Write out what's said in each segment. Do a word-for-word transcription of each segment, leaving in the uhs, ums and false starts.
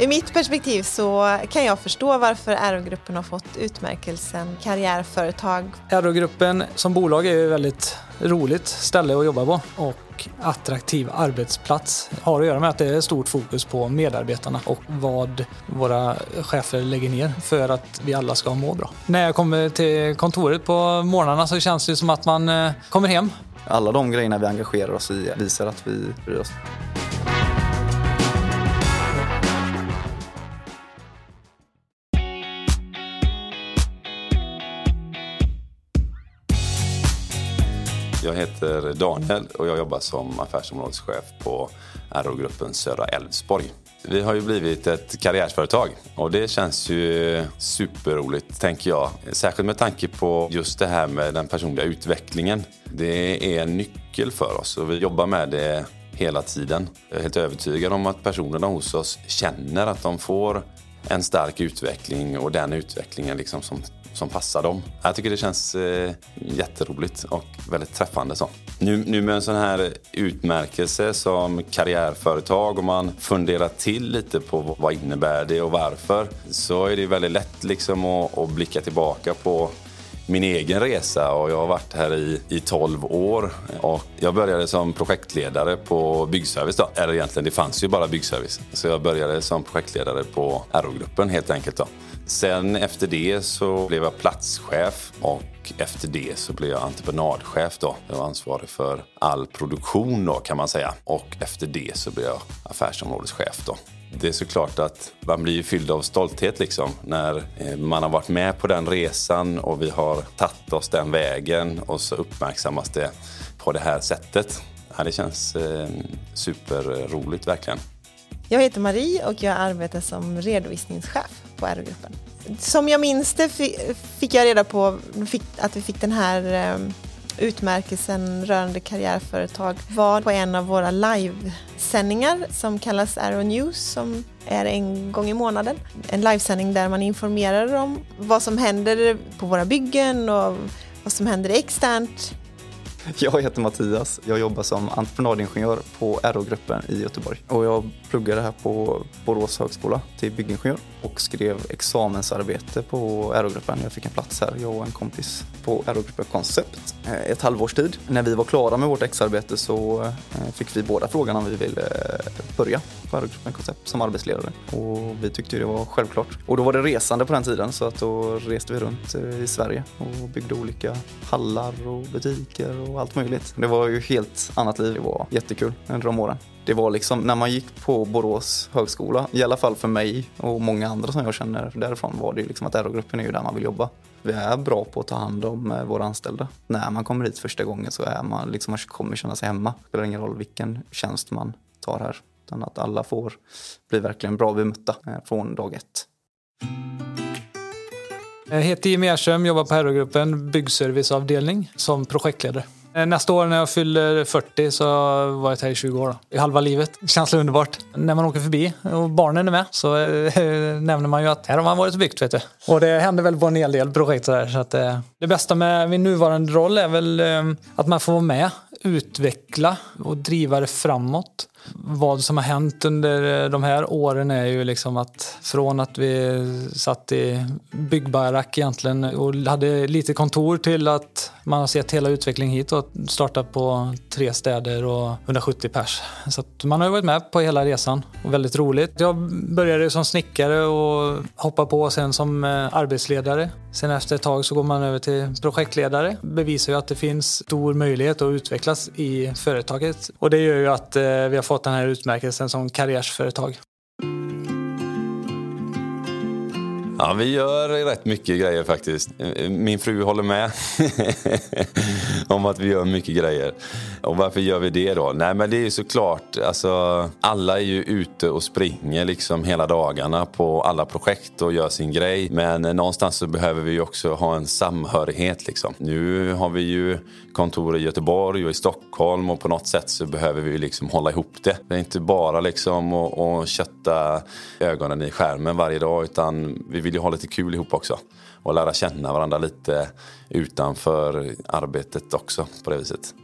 Ur mitt perspektiv så kan jag förstå varför Aero-gruppen har fått utmärkelsen karriärföretag. Aero-gruppen som bolag är ju väldigt roligt ställe att jobba på och attraktiv arbetsplats har att göra med att det är stort fokus på medarbetarna och vad våra chefer lägger ner för att vi alla ska må bra. När jag kommer till kontoret på morgnarna så känns det som att man kommer hem. Alla de grejerna vi engagerar oss i visar att vi bryr oss. Jag heter Daniel och jag jobbar som affärsområdeschef på R O-gruppen Södra Elfsborg. Vi har ju blivit ett karriärsföretag och det känns ju superroligt, tänker jag. Särskilt med tanke på just det här med den personliga utvecklingen. Det är en nyckel för oss och vi jobbar med det hela tiden. Jag är helt övertygad om att personerna hos oss känner att de får en stark utveckling och den utvecklingen liksom som som passar dem. Jag tycker det känns eh, jätteroligt och väldigt träffande. Så. Nu, nu med en sån här utmärkelse som karriärföretag och man funderar till lite på vad innebär det och varför, så är det väldigt lätt liksom att, att blicka tillbaka på min egen resa, och jag har varit här i, i tolv år och jag började som projektledare på byggservice då. Eller egentligen, det fanns ju bara byggservice. Så jag började som projektledare på R O-gruppen helt enkelt då. Sen efter det så blev jag platschef och efter det så blev jag entreprenadchef då. Jag var ansvarig för all produktion då, kan man säga. Och efter det så blev jag affärsområdeschef då. Det är såklart att man blir fylld av stolthet liksom när man har varit med på den resan och vi har tagit oss den vägen och så uppmärksammas det på det här sättet. Ja, det känns eh, superroligt verkligen. Jag heter Marie och jag arbetar som redovisningschef på Aero-gruppen. Som jag minns det fick jag reda på att vi fick den här eh, utmärkelsen rörande karriärföretag var på en av våra livesändningar som kallas Aero News, som är en gång i månaden. En livesändning där man informerar om vad som händer på våra byggen och vad som händer externt. Jag heter Mattias. Jag jobbar som entreprenadingenjör på R O-gruppen i Göteborg. Och jag pluggade här på Borås högskola till byggingenjör och skrev examensarbete på R O-gruppen. Jag fick en plats här, jag och en kompis, på R O-gruppen koncept ett halvårs tid. När vi var klara med vårt exarbete så fick vi båda frågan om vi ville börja på R O-gruppen koncept som arbetsledare. Och vi tyckte det var självklart. Och då var det resande på den tiden, så att då reste vi runt i Sverige och byggde olika hallar och butiker och allt möjligt. Det var ju helt annat liv. Det var jättekul under de åren. Det var liksom när man gick på Borås högskola, i alla fall för mig och många andra som jag känner därifrån, var det liksom att Aero-gruppen är ju där man vill jobba. Vi är bra på att ta hand om våra anställda. När man kommer hit första gången så är man liksom, man kommer känna sig hemma. Det spelar ingen roll vilken tjänst man tar här, utan att alla får bli verkligen bra bemötta från dag ett. Jag heter Jimmy Ersöm, jobbar på Aero-gruppen byggserviceavdelning som projektledare. Nästa år när jag fyller fyrtio så var jag här i tjugo år. Då. I halva livet. Känns underbart. När man åker förbi och barnen är med så nämner man ju att här har man varit och byggt, vet du. Och det händer väl på en hel del projekt där. Så att, eh, det bästa med min nuvarande roll är väl eh, att man får vara med, utveckla och driva det framåt. Vad som har hänt under de här åren är ju liksom att från att vi satt i byggbarack egentligen och hade lite kontor till att man har sett hela utvecklingen hit och startat på tre städer och hundrasjuttio pers. Så att man har varit med på hela resan och väldigt roligt. Jag började som snickare och hoppade på sen som arbetsledare. Sen efter ett tag så går man över till projektledare. Bevisar ju att det finns stor möjlighet att utvecklas i företaget och det gör ju att vi har fått den här utmärkelsen som karriärsföretag. Ja, vi gör rätt mycket grejer faktiskt. Min fru håller med om att vi gör mycket grejer. Och varför gör vi det då? Nej, men det är ju såklart, alltså, alla är ju ute och springer liksom hela dagarna på alla projekt och gör sin grej. Men någonstans så behöver vi ju också ha en samhörighet liksom. Nu har vi ju kontor i Göteborg och i Stockholm och på något sätt så behöver vi ju liksom hålla ihop det. Det är inte bara liksom att kötta ögonen i skärmen varje dag, utan vi vill ju ha lite kul ihop också och lära känna varandra lite utanför arbetet också på det viset.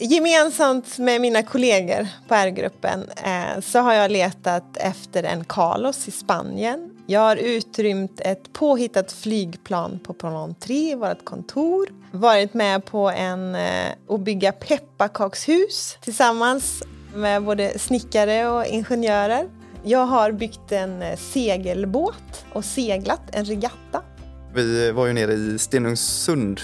Gemensamt med mina kollegor på R O-gruppen eh, så har jag letat efter en Kalos i Spanien. Jag har utrymt ett påhittat flygplan på plan tre i vårt kontor. Varit med på en, eh, att bygga pepparkakshus tillsammans med både snickare och ingenjörer. Jag har byggt en segelbåt och seglat en regatta. Vi var ju nere i Stenungsund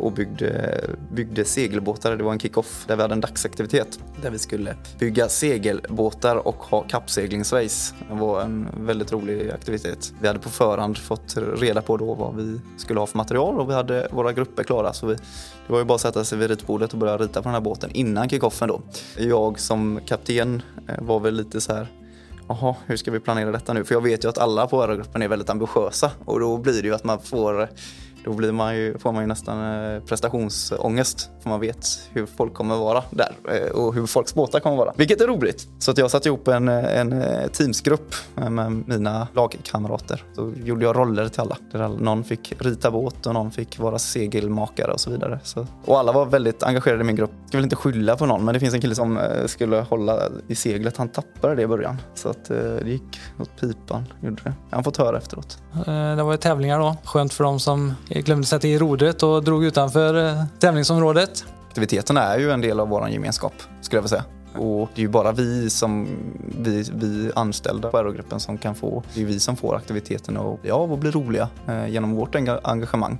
och byggde, byggde segelbåtar. Det var en kick-off där vi hade en dagsaktivitet där vi skulle bygga segelbåtar och ha kappseglingsrace. Det var en väldigt rolig aktivitet. Vi hade på förhand fått reda på då vad vi skulle ha för material och vi hade våra grupper klara. Så vi, det var ju bara att sätta sig vid ritbordet och börja rita på den här båten innan kick-offen då. Jag som kapten var väl lite så här... Jaha, hur ska vi planera detta nu? För jag vet ju att alla på Aero-gruppen är väldigt ambitiösa. Och då blir det ju att man får... Då blir man ju, får man ju nästan prestationsångest. För man vet hur folk kommer vara där. Och hur folks båtar kommer vara. Vilket är roligt. Så att jag satt ihop en, en teamsgrupp med mina lagkamrater. Så gjorde jag roller till alla. Där någon fick rita båt och någon fick vara segelmakare och så vidare. Så, och alla var väldigt engagerade i min grupp. Jag vill inte skylla på någon. Men det finns en kille som skulle hålla i seglet. Han tappade det i början. Så att det gick åt pipan. Gjorde det. Han får höra efteråt. Det var ju tävlingar då. Skönt för dem som... Jag glömde sätta i rodret och drog utanför tävlingsområdet. Aktiviteterna är ju en del av vår gemenskap, skulle jag vilja säga. Och det är ju bara vi som vi, vi anställda på Aero-gruppen som kan få. Det är vi som får aktiviteterna och, ja, och blir roliga eh, genom vårt engagemang.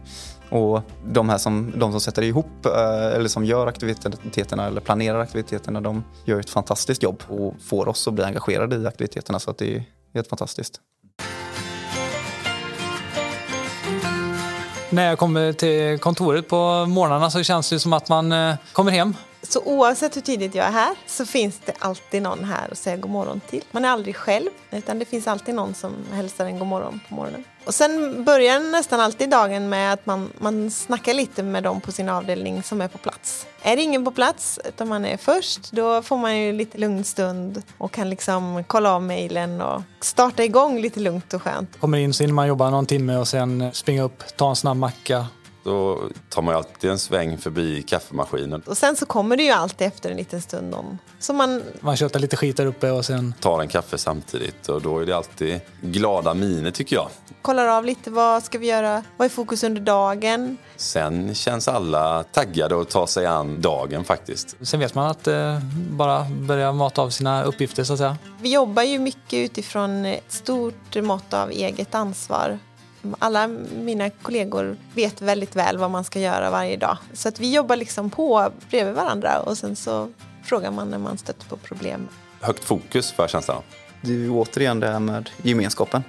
Och de här som, de som sätter ihop eh, eller som gör aktiviteterna eller planerar aktiviteterna, de gör ett fantastiskt jobb och får oss att bli engagerade i aktiviteterna, så att det är helt fantastiskt. När jag kommer till kontoret på morgnarna så känns det som att man kommer hem. Så oavsett hur tidigt jag är här så finns det alltid någon här att säga god morgon till. Man är aldrig själv, utan det finns alltid någon som hälsar en god morgon på morgonen. Och sen börjar nästan alltid dagen med att man, man snackar lite med dem på sin avdelning som är på plats. Är det ingen på plats utan man är först, då får man ju lite lugn stund och kan liksom kolla av mejlen och starta igång lite lugnt och skönt. Kommer in så innan man jobbar någon timme och sen springa upp, ta en snabb macka. Då tar man ju alltid en sväng förbi kaffemaskinen. Och sen så kommer det ju alltid efter en liten stund om. Så man... man köter lite skit där uppe och sen... tar en kaffe samtidigt och då är det alltid glada miner, tycker jag. Kollar av lite, vad ska vi göra? Vad är fokus under dagen? Sen känns alla taggade och tar sig an dagen faktiskt. Sen vet man att eh, bara börja mata av sina uppgifter, så att säga. Vi jobbar ju mycket utifrån ett stort mått av eget ansvar. Alla mina kollegor vet väldigt väl vad man ska göra varje dag. Så att vi jobbar liksom på bredvid varandra och sen så frågar man när man stöter på problem. Högt fokus för känslan. Det är ju återigen det här med gemenskapen.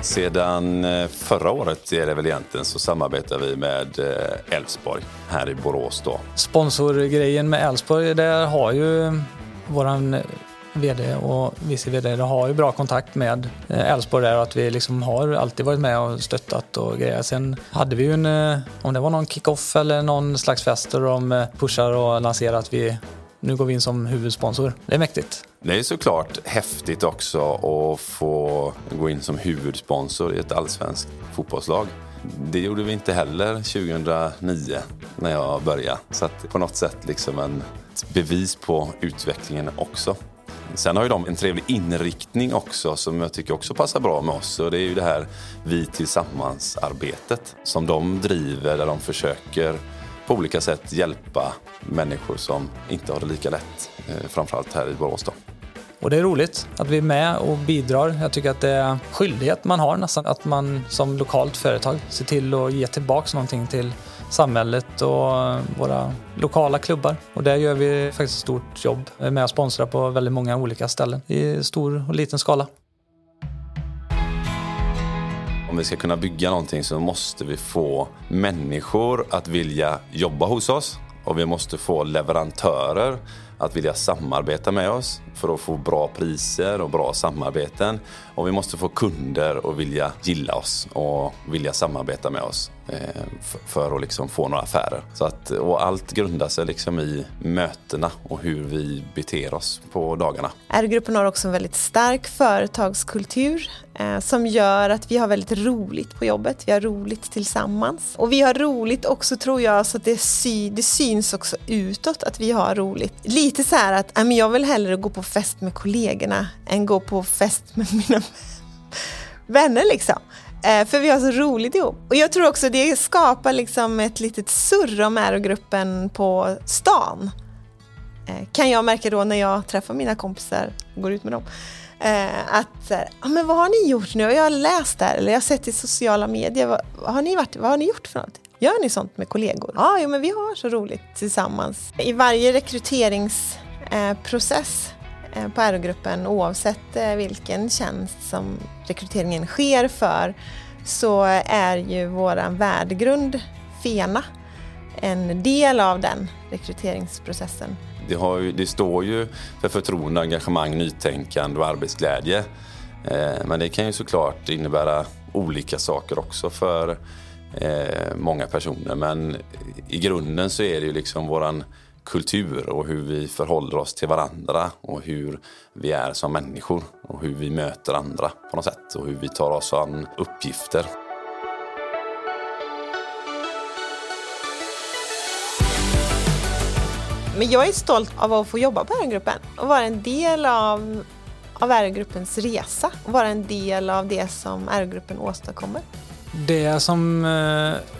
Sedan förra året är det väl egentligen, så samarbetar vi med Elfsborg här i Borås då. Sponsorgrejen med Elfsborg, där har ju våran vd och vice vd, de har ju bra kontakt med Elfsborg där, och att vi liksom har alltid varit med och stöttat och grejer. Sen hade vi ju en, om det var någon kick-off eller någon slags fest där de pushar och lanserar att vi nu går vi in som huvudsponsor. Det är mäktigt. Det är såklart häftigt också att få gå in som huvudsponsor i ett allsvenskt fotbollslag. Det gjorde vi inte heller tjugohundranio när jag började. Så att på något sätt liksom en bevis på utvecklingen också. Sen har ju de en trevlig inriktning också som jag tycker också passar bra med oss. Och det är ju det här vi tillsammans-arbetet som de driver, där de försöker på olika sätt hjälpa människor som inte har det lika lätt, framförallt här i Borås då. Och det är roligt att vi är med och bidrar. Jag tycker att det är skyldighet man har nästan, att man som lokalt företag ser till att ge tillbaka någonting till samhället och våra lokala klubbar. Och där gör vi faktiskt ett stort jobb med att sponsra på väldigt många olika ställen i stor och liten skala. Om vi ska kunna bygga någonting så måste vi få människor att vilja jobba hos oss. Och vi måste få leverantörer att vilja samarbeta med oss. för att få bra priser och bra samarbeten. Och vi måste få kunder och vilja gilla oss och vilja samarbeta med oss för att liksom få några affärer. Så att, och allt grundar sig liksom i mötena och hur vi beter oss på dagarna. Aero-gruppen har också en väldigt stark företagskultur eh, som gör att vi har väldigt roligt på jobbet. Vi har roligt tillsammans. Och vi har roligt också, tror jag, så att det, sy- det syns också utåt att vi har roligt. Lite så här att äh, men jag vill hellre gå på fest med kollegorna än gå på fest med mina vänner liksom. För vi har så roligt ihop. Och jag tror också det skapar liksom ett litet surr om Aero-gruppen på stan. Kan jag märka då när jag träffar mina kompisar och går ut med dem. Att, ja men vad har ni gjort nu? Jag har läst där eller jag har sett i sociala medier. Vad har ni, varit, vad har ni gjort för något? Gör ni sånt med kollegor? Ja, jo, men vi har så roligt tillsammans. I varje rekryteringsprocess på Aero-gruppen, oavsett vilken tjänst som rekryteringen sker för, så är ju våran värdegrund FENA en del av den rekryteringsprocessen. Det, har ju, det står ju för förtroende, engagemang, nytänkande och arbetsglädje. Men det kan ju såklart innebära olika saker också för många personer. Men i grunden så är det ju liksom våran kultur och hur vi förhåller oss till varandra och hur vi är som människor och hur vi möter andra på något sätt och hur vi tar oss an uppgifter. Men jag är stolt av att få jobba på Aero-gruppen och vara en del av, av Aero-gruppens resa och vara en del av det som Aero-gruppen åstadkommer. Det som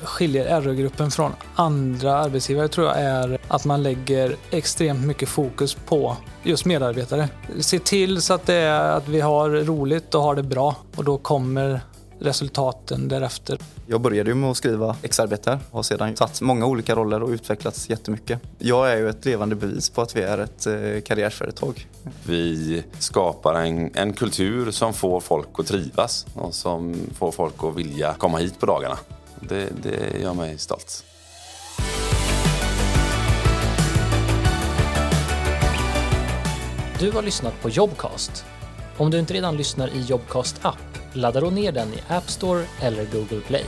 skiljer Aero-gruppen från andra arbetsgivare, tror jag, är att man lägger extremt mycket fokus på just medarbetare. Se till så att, det är, att vi har roligt och har det bra, och då kommer resultaten därefter. Jag började ju med att skriva exarbetare och har sedan satt många olika roller och utvecklats jättemycket. Jag är ju ett levande bevis på att vi är ett karriärsföretag. Vi skapar en, en kultur som får folk att trivas och som får folk att vilja komma hit på dagarna. Det, det gör mig stolt. Du har lyssnat på Jobbcast. Om du inte redan lyssnar i Jobbcast-app, laddar du ner den i App Store eller Google Play.